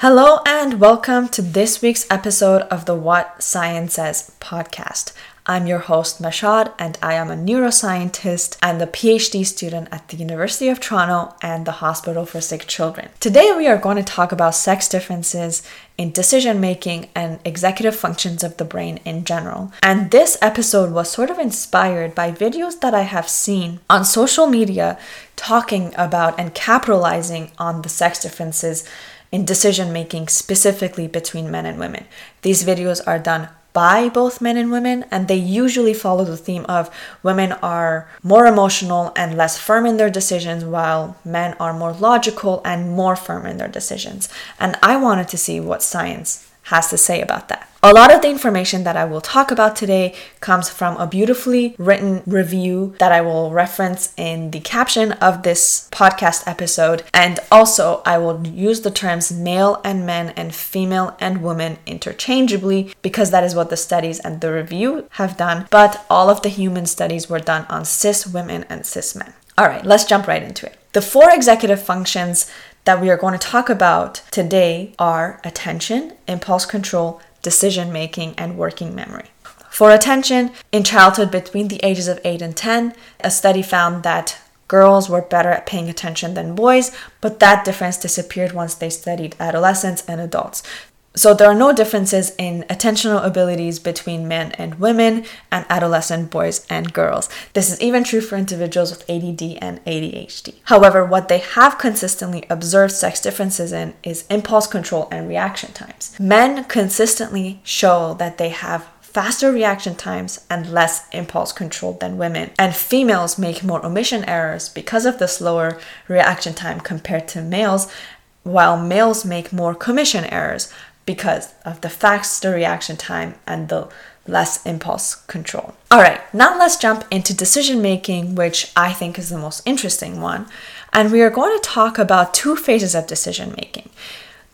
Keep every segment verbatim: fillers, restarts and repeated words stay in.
Hello and welcome to this week's episode of the What Science Says podcast. I'm your host, Mashad, and I am a neuroscientist and a P H D student at the University of Toronto and the Hospital for Sick Children. Today, we are going to talk about sex differences in decision-making and executive functions of the brain in general. And this episode was sort of inspired by videos that I have seen on social media talking about and capitalizing on the sex differences in decision-making, specifically between men and women. These videos are done by both men and women, and they usually follow the theme of women are more emotional and less firm in their decisions, while men are more logical and more firm in their decisions. And I wanted to see what science has to say about that. A lot of the information that I will talk about today comes from a beautifully written review that I will reference in the caption of this podcast episode. And also, I will use the terms male and men and female and women interchangeably because that is what the studies and the review have done. But all of the human studies were done on cis women and cis men. All right, let's jump right into it. The four executive functions that we are going to talk about today are attention, impulse control, decision-making, and working memory. For attention, in childhood between the ages of eight and ten, a study found that girls were better at paying attention than boys, but that difference disappeared once they studied adolescents and adults. So there are no differences in attentional abilities between men and women and adolescent boys and girls. This is even true for individuals with A D D and A D H D. However, what they have consistently observed sex differences in is impulse control and reaction times. Men consistently show that they have faster reaction times and less impulse control than women. And females make more omission errors because of the slower reaction time compared to males, while males make more commission errors because of the faster reaction time and the less impulse control. All right, now let's jump into decision making, which I think is the most interesting one. And we are going to talk about two phases of decision making.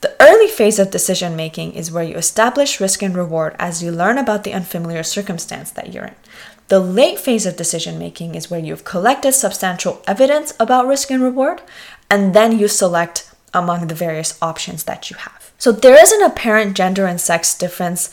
The early phase of decision making is where you establish risk and reward as you learn about the unfamiliar circumstance that you're in. The late phase of decision making is where you've collected substantial evidence about risk and reward, and then you select among the various options that you have. So there is an apparent gender and sex difference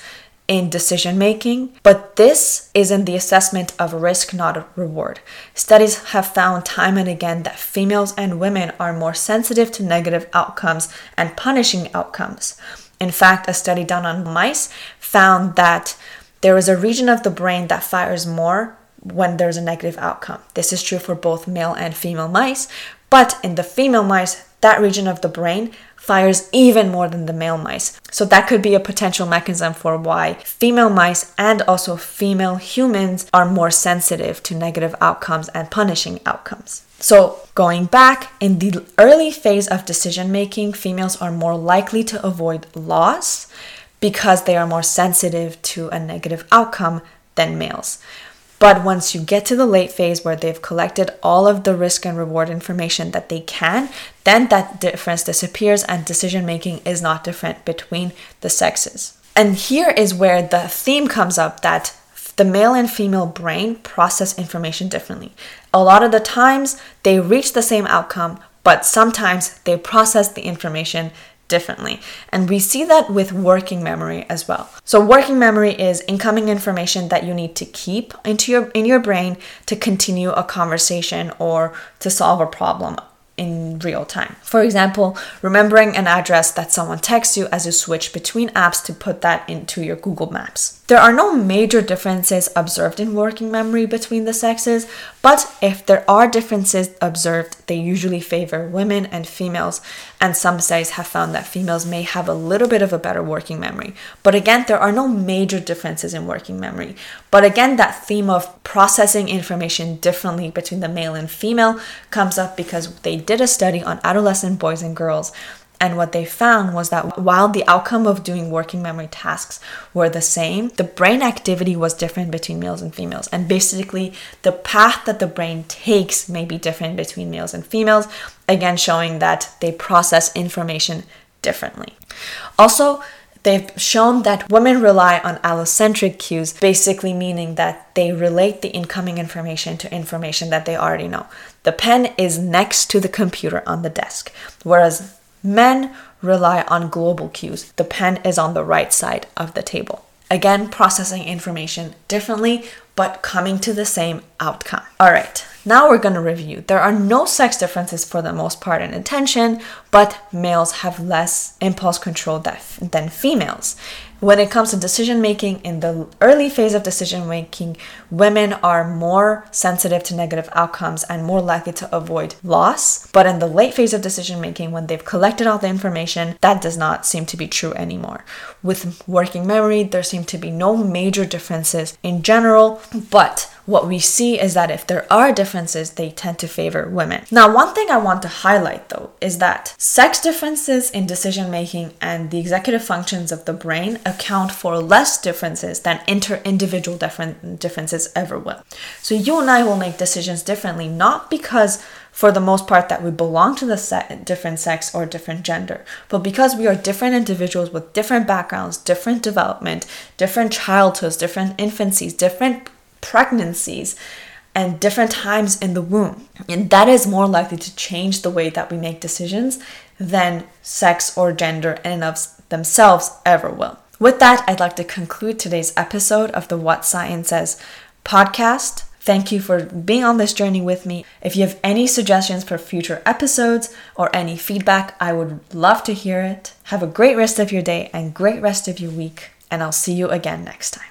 in decision making, but this is in the assessment of risk, not reward. Studies have found time and again that females and women are more sensitive to negative outcomes and punishing outcomes. In fact, a study done on mice found that there is a region of the brain that fires more when there's a negative outcome. This is true for both male and female mice, but in the female mice, that region of the brain fires even more than the male mice. So that could be a potential mechanism for why female mice and also female humans are more sensitive to negative outcomes and punishing outcomes. So going back, in the early phase of decision making, females are more likely to avoid loss because they are more sensitive to a negative outcome than males. But once you get to the late phase where they've collected all of the risk and reward information that they can, then that difference disappears and decision making is not different between the sexes. And here is where the theme comes up that the male and female brain process information differently. A lot of the times they reach the same outcome, but sometimes they process the information differently. And we see that with working memory as well. So working memory is incoming information that you need to keep into your in your brain to continue a conversation or to solve a problem in real time. For example, remembering an address that someone texts you as you switch between apps to put that into your Google Maps. There are no major differences observed in working memory between the sexes, but if there are differences observed, they usually favor women and females, and some studies have found that females may have a little bit of a better working memory. But again, there are no major differences in working memory. But again, that theme of processing information differently between the male and female comes up because they did a study on adolescent boys and girls, and what they found was that while the outcome of doing working memory tasks were the same, the brain activity was different between males and females. And basically, the path that the brain takes may be different between males and females, again showing that they process information differently. Also, they've shown that women rely on allocentric cues, basically meaning that they relate the incoming information to information that they already know. The pen is next to the computer on the desk, whereas men rely on global cues. The pen is on the right side of the table. Again, processing information differently, but coming to the same outcome. All right, now we're going to review. There are no sex differences for the most part in attention, but males have less impulse control than females. When it comes to decision making, in the early phase of decision making, women are more sensitive to negative outcomes and more likely to avoid loss. But in the late phase of decision making, when they've collected all the information, that does not seem to be true anymore. With working memory, there seem to be no major differences in general, but what we see is that if there are differences, they tend to favor women. Now, one thing I want to highlight though is that sex differences in decision making and the executive functions of the brain account for less differences than inter-individual differences ever will. So you and I will make decisions differently, not because for the most part that we belong to the se- different sex or different gender, but because we are different individuals with different backgrounds, different development, different childhoods, different infancies, different pregnancies, and different times in the womb. And that is more likely to change the way that we make decisions than sex or gender in and of themselves ever will. With that, I'd like to conclude today's episode of the What Science Says podcast. Thank you for being on this journey with me. If you have any suggestions for future episodes or any feedback, I would love to hear it. Have a great rest of your day and great rest of your week, and I'll see you again next time.